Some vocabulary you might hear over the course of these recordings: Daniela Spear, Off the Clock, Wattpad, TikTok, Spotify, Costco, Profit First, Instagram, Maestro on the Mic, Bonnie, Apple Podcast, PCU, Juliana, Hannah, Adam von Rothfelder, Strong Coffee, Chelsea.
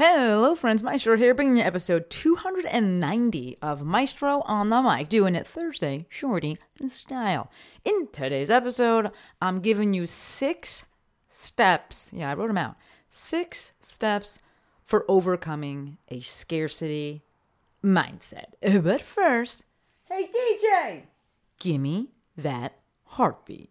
Hello friends, Maestro here, bringing you episode 290 of Maestro on the Mic, doing it Thursday, shorty, and style. In today's episode, I'm giving you 6 steps, yeah, I wrote them out, 6 steps for overcoming a scarcity mindset. But first, hey DJ, gimme that heartbeat.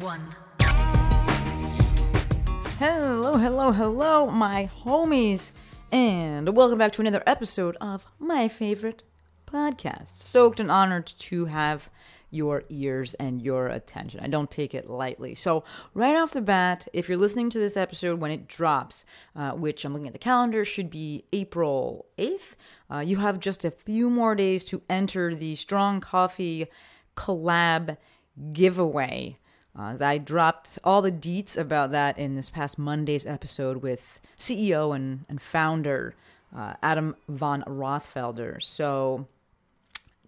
1. Hello, my homies, and welcome back to another episode of my favorite podcast. Stoked and honored to have your ears and your attention. I don't take it lightly. So right off the bat, if you're listening to this episode when it drops, which I'm looking at the calendar, should be April 8th, you have just a few more days to enter the Strong Coffee collab giveaway. I dropped all the deets about that in this past Monday's episode with CEO and founder Adam von Rothfelder. So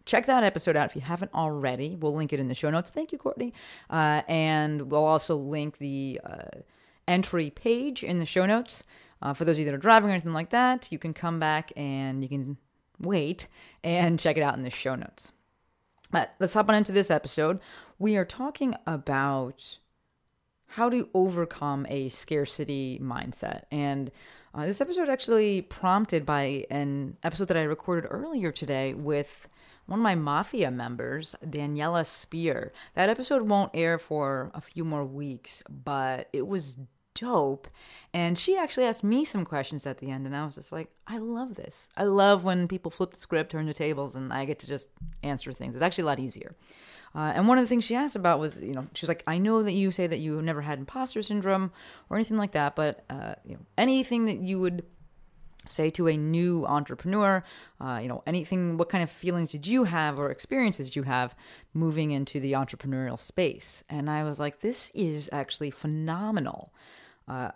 check that episode out if you haven't already. We'll link it in the show notes. Thank you, Courtney. And we'll also link the entry page in the show notes. For those of you that are driving or anything like that, you can come back and you can wait and check it out in the show notes. Let's hop on into this episode. We are talking about how to overcome a scarcity mindset. And this episode actually prompted by an episode that I recorded earlier today with one of my Mafia members, Daniela Spear. That episode won't air for a few more weeks, but it was dope. And she actually asked me some questions at the end, and I was just like, I love this. I love when people flip the script, turn the tables, and I get to just answer things. It's actually a lot easier. And one of the things she asked about was, she was like, I know that you say that you never had imposter syndrome or anything like that, but anything that you would say to a new entrepreneur, what kind of feelings did you have or experiences did you have moving into the entrepreneurial space? And I was like, this is actually phenomenal.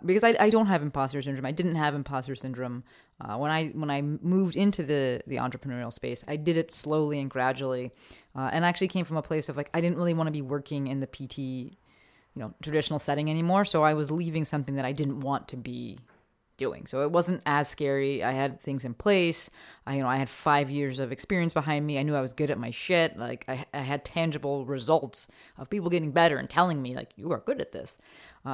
Because I don't have imposter syndrome. I didn't have imposter syndrome. When I moved into the entrepreneurial space, I did it slowly and gradually. And actually came from a place of I didn't really want to be working in the PT, traditional setting anymore. So I was leaving something that I didn't want to be doing. So it wasn't as scary. I had things in place. I had 5 years of experience behind me. I knew I was good at my shit. I had tangible results of people getting better and telling me you are good at this.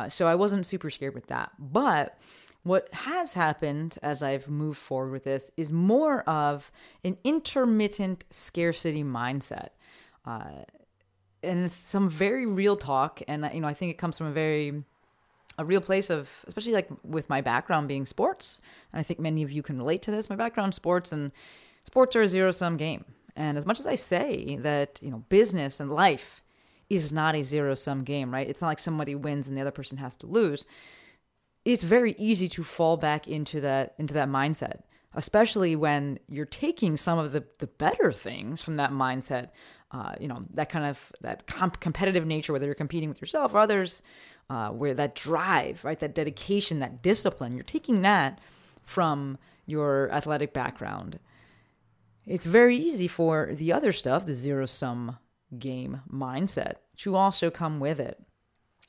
So I wasn't super scared with that. But what has happened as I've moved forward with this is more of an intermittent scarcity mindset. And it's some very real talk. And, I think it comes from a real place of, especially with my background being sports, and I think many of you can relate to this, my background sports, and sports are a zero-sum game. And as much as I say that, business and life is not a zero-sum game, right? It's not like somebody wins and the other person has to lose. It's very easy to fall back into that mindset, especially when you're taking some of the better things from that mindset, that kind of competitive nature, whether you're competing with yourself or others, where that drive, right, that dedication, that discipline, you're taking that from your athletic background. It's very easy for the other stuff, the zero-sum game mindset, to also come with it.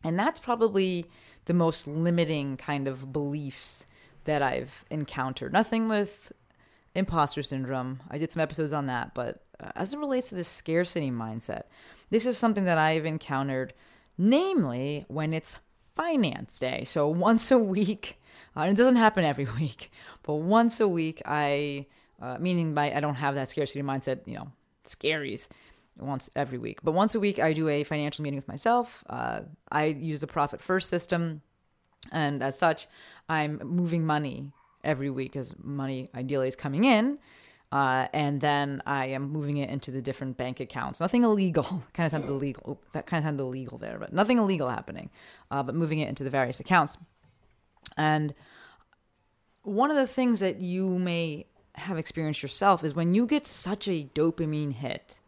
And that's probably the most limiting kind of beliefs that I've encountered. Nothing with imposter syndrome. I did some episodes on that, but as it relates to the scarcity mindset, this is something that I've encountered, namely when it's finance day. So once a week, and it doesn't happen every week, but once a week, I don't have that scarcity mindset, scaries once every week. But once a week, I do a financial meeting with myself. I use the Profit First system. And as such, I'm moving money every week as money ideally is coming in. And then I am moving it into the different bank accounts. Nothing illegal. That kind of sounded illegal there, but nothing illegal happening. But moving it into the various accounts. And one of the things that you may have experienced yourself is when you get such a dopamine hit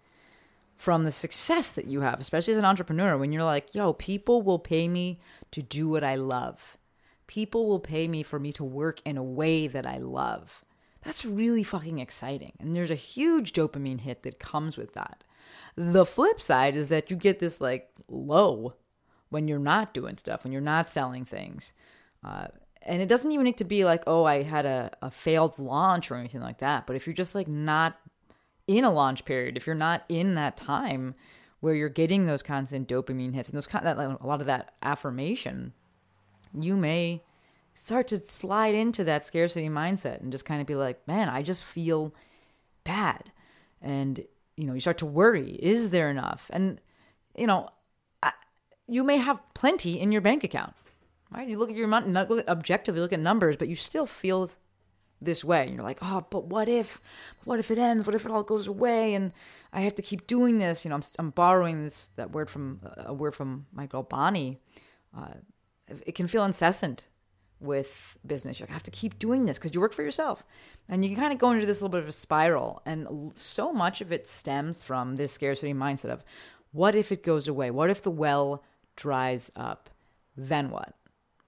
from the success that you have, especially as an entrepreneur, when you're like, yo, people will pay me to do what I love. People will pay me for me to work in a way that I love. That's really fucking exciting. And there's a huge dopamine hit that comes with that. The flip side is that you get this like low when you're not doing stuff, when you're not selling things. And it doesn't even need to be like, oh, I had a failed launch or anything like that. But if you're just like not in a launch period, if you're not in that time where you're getting those constant dopamine hits and those a lot of that affirmation, you may start to slide into that scarcity mindset and just kind of be like, man, I just feel bad. And, you know, you start to worry, is there enough? And, you know, you may have plenty in your bank account. Right? You look at your money, objectively look at numbers, but you still feel this way. And you're like, oh, but what if it ends? What if it all goes away? And I have to keep doing this. You know, I'm borrowing that word from my girl Bonnie. It can feel incessant with business. You have to keep doing this because you work for yourself, and you can kind of go into this little bit of a spiral. And so much of it stems from this scarcity mindset of, what if it goes away? What if the well dries up? Then what?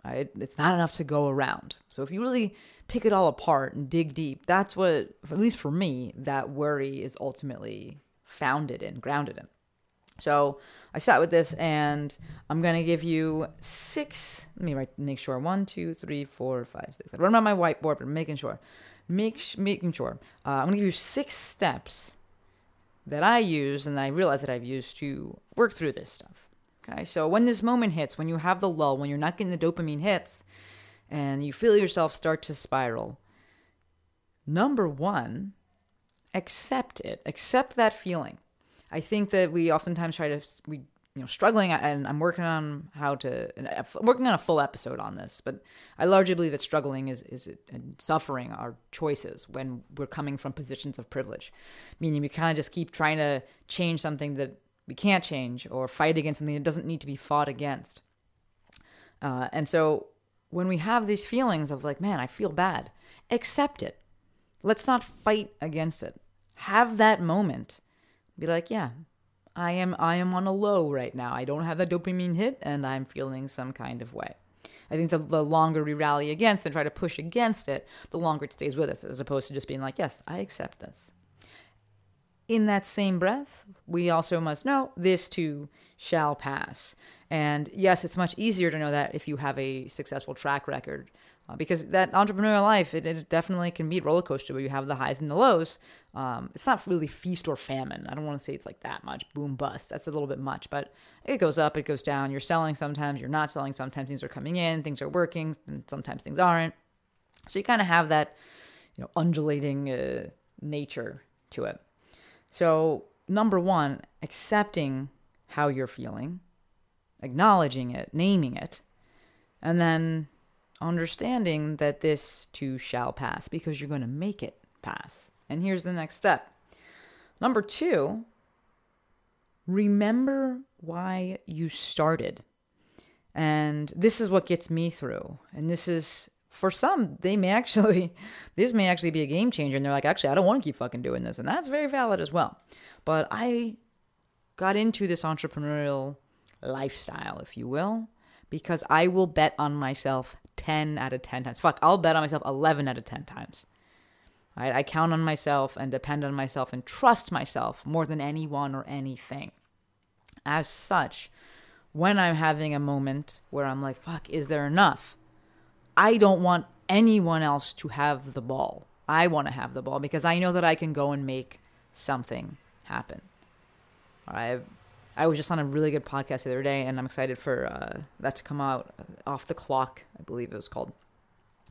It's not enough to go around. So if you really pick it all apart and dig deep, that's what, at least for me, that worry is ultimately founded in, grounded in. So I sat with this, and I'm going to give you six. Let me make sure. 1, 2, 3, 4, 5, 6. I run around my whiteboard, but making sure. I'm going to give you 6 steps that I use, and I realize that I've used to work through this stuff. Okay, so when this moment hits, when you have the lull, when you're not getting the dopamine hits, and you feel yourself start to spiral, number 1, accept it. Accept that feeling. I think that we oftentimes struggling, and I'm working on a full episode on this, but I largely believe that struggling is and suffering are choices when we're coming from positions of privilege, meaning we kind of just keep trying to change something that we can't change, or fight against something that doesn't need to be fought against. And so when we have these feelings of like, man, I feel bad, accept it. Let's not fight against it. Have that moment. Be like, yeah, I am on a low right now. I don't have that dopamine hit, and I'm feeling some kind of way. I think the longer we rally against and try to push against it, the longer it stays with us, as opposed to just being like, yes, I accept this. In that same breath, we also must know this too shall pass. And yes, it's much easier to know that if you have a successful track record, because that entrepreneurial life, it definitely can be a roller coaster where you have the highs and the lows. It's not really feast or famine. I don't want to say it's like that much, boom, bust. That's a little bit much, but it goes up, it goes down. You're selling sometimes, you're not selling sometimes. Things are coming in, things are working, and sometimes things aren't. So you kind of have that, you know, undulating nature to it. So number 1, accepting how you're feeling, acknowledging it, naming it, and then understanding that this too shall pass, because you're going to make it pass. And here's the next step. Number 2, remember why you started. And this is what gets me through. And this is, for some, this may actually be a game changer. And they're like, actually, I don't want to keep fucking doing this. And that's very valid as well. But I got into this entrepreneurial lifestyle, if you will, because I will bet on myself 10 out of 10 times. Fuck, I'll bet on myself 11 out of 10 times. All right? I count on myself and depend on myself and trust myself more than anyone or anything. As such, when I'm having a moment where I'm like, fuck, is there enough? I don't want anyone else to have the ball. I want to have the ball because I know that I can go and make something happen. All right. I was just on a really good podcast the other day, and I'm excited for that to come out. Off the Clock, I believe it was called.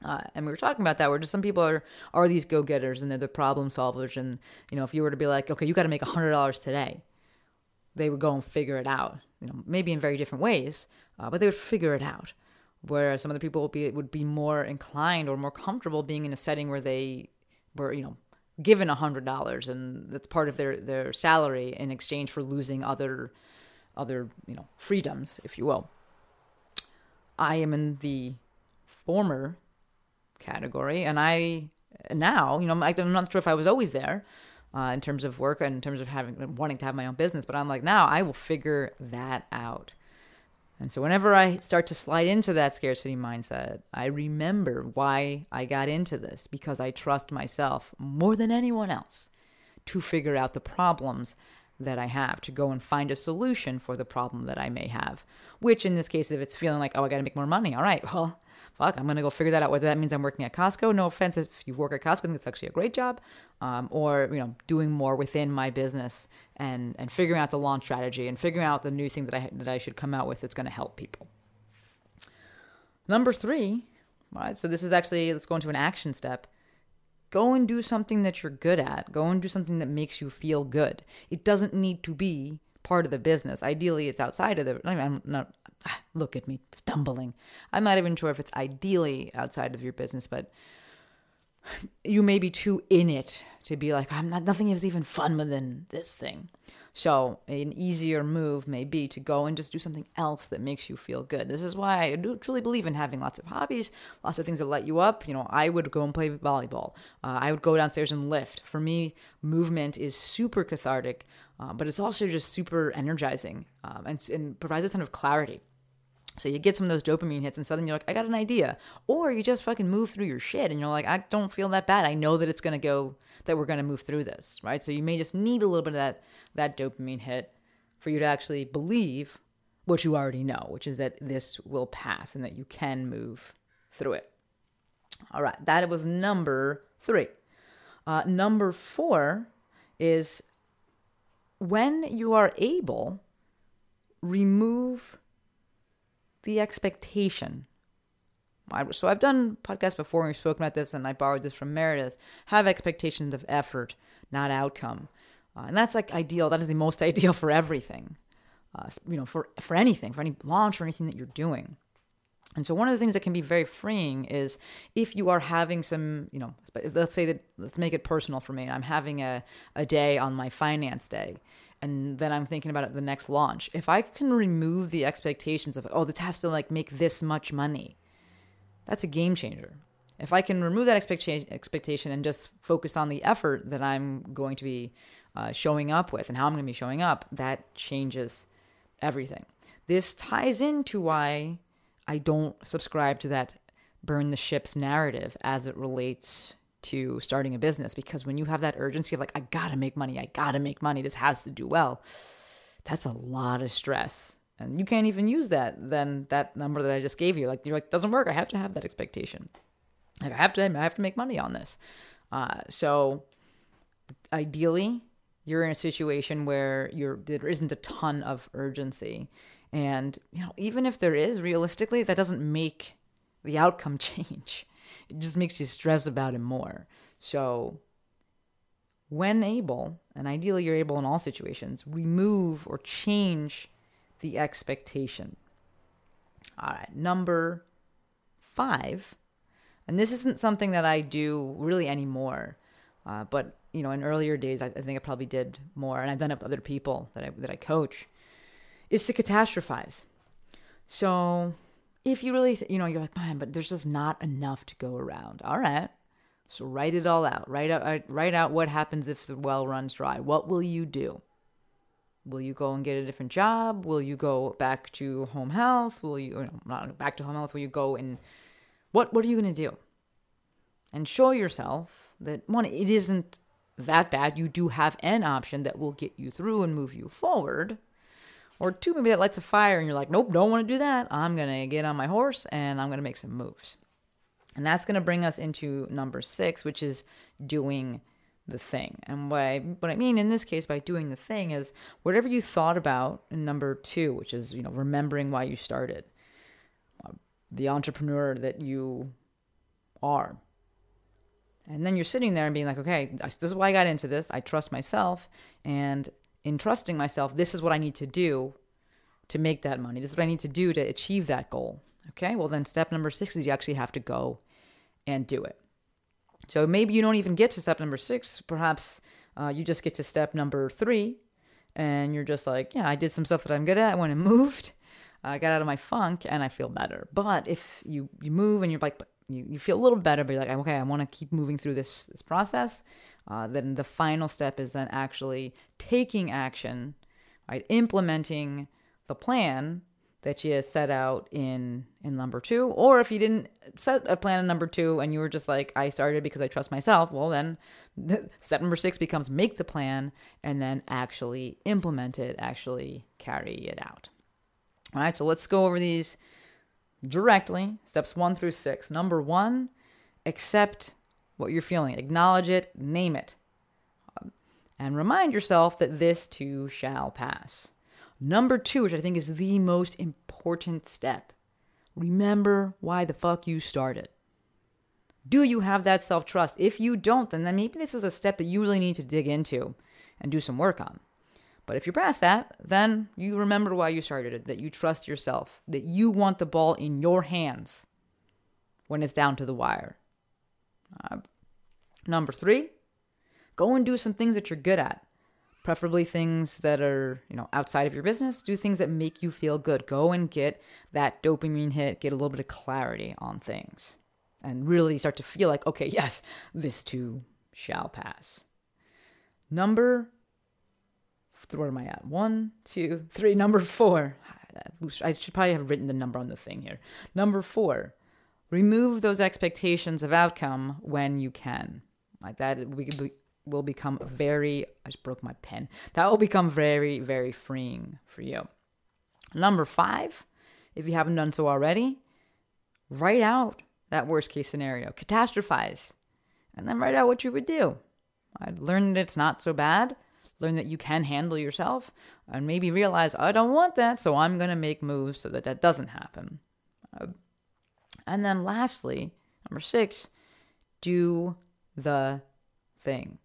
And we were talking about that, where just some people are these go-getters, and they're the problem solvers. And, you know, if you were to be like, okay, you got to make $100 today, they would go and figure it out. You know, maybe in very different ways, but they would figure it out. Whereas some of the people would be more inclined or more comfortable being in a setting where they were, you know, given $100, and that's part of their salary in exchange for losing other freedoms, if you will. I am in the former category, and I now, I'm not sure if I was always there in terms of work and in terms of wanting to have my own business, but I'm like, now I will figure that out. And so whenever I start to slide into that scarcity mindset, I remember why I got into this, because I trust myself more than anyone else to figure out the problems that I have, to go and find a solution for the problem that I may have, which in this case, if it's feeling like, oh, I got to make more money. All right, well, fuck, I'm going to go figure that out, whether that means I'm working at Costco. No offense if you work at Costco, I think it's actually a great job. Or, doing more within my business and figuring out the launch strategy and figuring out the new thing that I should come out with that's going to help people. Number 3, all right, so this is actually, let's go into an action step. Go and do something that you're good at. Go and do something that makes you feel good. It doesn't need to be part of the business. Ideally, it's outside of the... look at me, stumbling. I'm not even sure if it's ideally outside of your business, but you may be too in it to be like, nothing is even fun within this thing. So an easier move may be to go and just do something else that makes you feel good. This is why I truly believe in having lots of hobbies, lots of things that light you up. I would go and play volleyball. I would go downstairs and lift. For me, movement is super cathartic, but it's also just super energizing and provides a ton of clarity. So you get some of those dopamine hits and suddenly you're like, I got an idea. Or you just fucking move through your shit and you're like, I don't feel that bad. I know that that we're going to move through this, right? So you may just need a little bit of that dopamine hit for you to actually believe what you already know, which is that this will pass and that you can move through it. All right. That was number 3. Number 4 is, when you are able, remove the expectation. So I've done podcasts before, and we've spoken about this, and I borrowed this from Meredith. Have expectations of effort, not outcome. And that's like ideal. That is the most ideal for everything. For anything, for any launch or anything that you're doing. And so one of the things that can be very freeing is if you are having some, let's make it personal for me. I'm having a day on my finance day. And then I'm thinking about it, the next launch. If I can remove the expectations of, this has to make this much money, that's a game changer. If I can remove that expectation and just focus on the effort that I'm going to be showing up with and how I'm going to be showing up, that changes everything. This ties into why I don't subscribe to that burn the ships narrative as it relates to starting a business, because when you have that urgency of I gotta make money, this has to do well, that's a lot of stress. And you can't even use that number that I just gave you. Doesn't work. I have to have that expectation. I have to make money on this. So ideally, you're in a situation where there isn't a ton of urgency. And, even if there is, realistically, that doesn't make the outcome change. It just makes you stress about it more. So when able, and ideally you're able in all situations, remove or change the expectation. All right, number 5, and this isn't something that I do really anymore, but in earlier days, I think I probably did more, and I've done it with other people that I coach, is to catastrophize. So if you really, you're like, man, but there's just not enough to go around. All right. So write it all out. Write out what happens if the well runs dry. What will you do? Will you go and get a different job? Will you go back to home health? Will you, not back to home health? Will you go and what are you going to do? And show yourself that, one, it isn't that bad. You do have an option that will get you through and move you forward. Or 2, maybe that lights a fire and you're like, nope, don't want to do that. I'm going to get on my horse and I'm going to make some moves. And that's going to bring us into number 6, which is doing the thing. And what I mean in this case by doing the thing is whatever you thought about in number 2, which is, remembering why you started, the entrepreneur that you are. And then you're sitting there and being like, okay, this is why I got into this. I trust myself, and in trusting myself, this is what I need to do to make that money. This is what I need to do to achieve that goal. Okay, well then step number 6 is you actually have to go and do it. So maybe you don't even get to step number 6. Perhaps you just get to step number 3 and you're just like, yeah, I did some stuff that I'm good at. I went and moved. I got out of my funk and I feel better. But if you move and you're like, you feel a little better, but you're like, okay, I want to keep moving through this process. Then the final step is then actually taking action, right? Implementing the plan that you set out in number 2. Or if you didn't set a plan in number 2 and you were just like, I started because I trust myself, well, then step number 6 becomes make the plan and then actually implement it, actually carry it out. All right, so let's go over these directly, steps 1 through 6. Number 1, accept what you're feeling. Acknowledge it, name it, and remind yourself that this too shall pass. Number 2, which I think is the most important step, remember why the fuck you started. Do you have that self-trust? If you don't, then maybe this is a step that you really need to dig into and do some work on. But if you're past that, then you remember why you started it, that you trust yourself, that you want the ball in your hands when it's down to the wire. Number 3, go and do some things that you're good at. Preferably things that are, outside of your business. Do things that make you feel good. Go and get that dopamine hit. Get a little bit of clarity on things. And really start to feel like, okay, yes, this too shall pass. Number 4. I should probably have written the number on the thing here. Number 4. Remove those expectations of outcome when you can. Like that, will become very, I just broke my pen. That will become very, very freeing for you. Number 5, if you haven't done so already, write out that worst case scenario, catastrophize, and then write out what you would do. Learn that it's not so bad, learn that you can handle yourself, and maybe realize, I don't want that, so I'm going to make moves so that that doesn't happen. And then lastly, number 6, do the thing.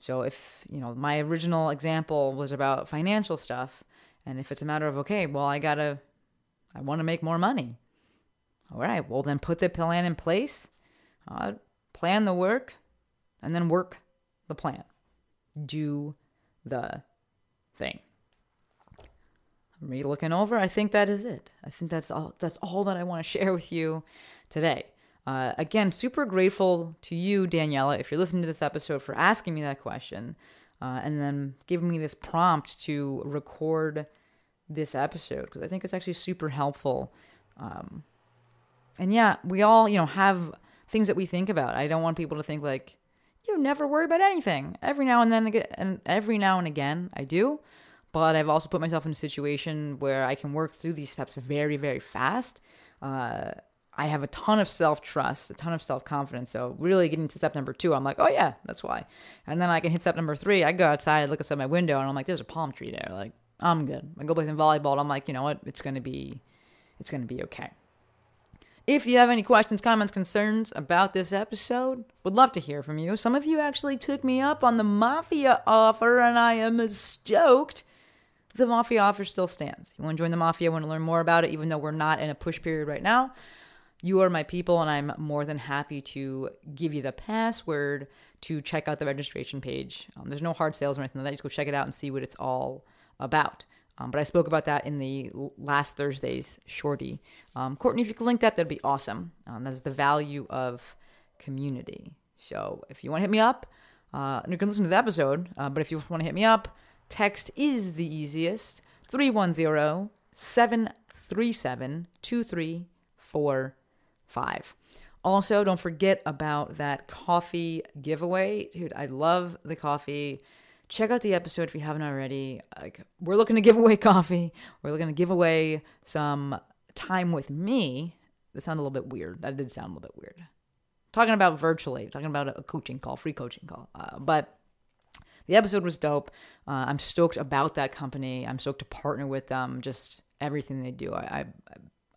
So if, my original example was about financial stuff, and if it's a matter of, okay, well, I want to make more money. All right, well, then put the plan in place, plan the work, and then work the plan. Do the thing. I'm re-looking over. I think that is it. I think that's all that I want to share with you today. Again, super grateful to you, Daniela, if you're listening to this episode, for asking me that question and then giving me this prompt to record this episode, because I think it's actually super helpful. And yeah, we all, have things that we think about. I don't want people to think like, you never worry about anything. Every now and again, I do. But I've also put myself in a situation where I can work through these steps very, very fast. I have a ton of self-trust, a ton of self-confidence. So really getting to step number 2, I'm like, oh yeah, that's why. And then I can hit step number 3. I go outside, I look outside my window, and I'm like, there's a palm tree there. Like, I'm good. I go play some volleyball, and I'm like, you know what? It's going to be okay. If you have any questions, comments, concerns about this episode, would love to hear from you. Some of you actually took me up on the Mafia offer, and I am stoked. The Mafia offer still stands. You want to join the Mafia, want to learn more about it, even though we're not in a push period right now. You are my people, and I'm more than happy to give you the password to check out the registration page. There's no hard sales or anything like that. Just go check it out and see what it's all about. But I spoke about that in the last Thursday's Shorty. Courtney, if you could link that'd be awesome. That is the value of community. So if you want to hit me up, and you can listen to the episode, but if you want to hit me up, text is the easiest, 310-737-2345. Also, don't forget about that coffee giveaway. Dude, I love the coffee. Check out the episode if you haven't already. We're looking to give away coffee. We're looking to give away some time with me. That sounded a little bit weird. That did sound a little bit weird. Talking about virtually. Talking about a coaching call, free coaching call. But the episode was dope. I'm stoked about that company. I'm stoked to partner with them. Just everything they do.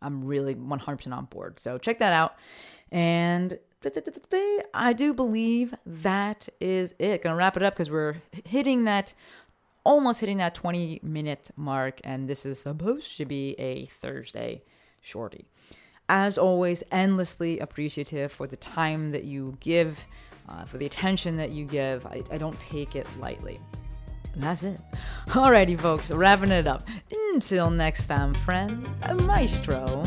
I'm really 100% on board. So check that out. And I do believe that is it. Gonna wrap it up because we're almost hitting that 20-minute mark. And this is supposed to be a Thursday Shorty. as always, endlessly appreciative for the time that you give, for the attention that you give. I don't take it lightly. And that's it. Alrighty, folks, wrapping it up. Until next time, friend, Maestro.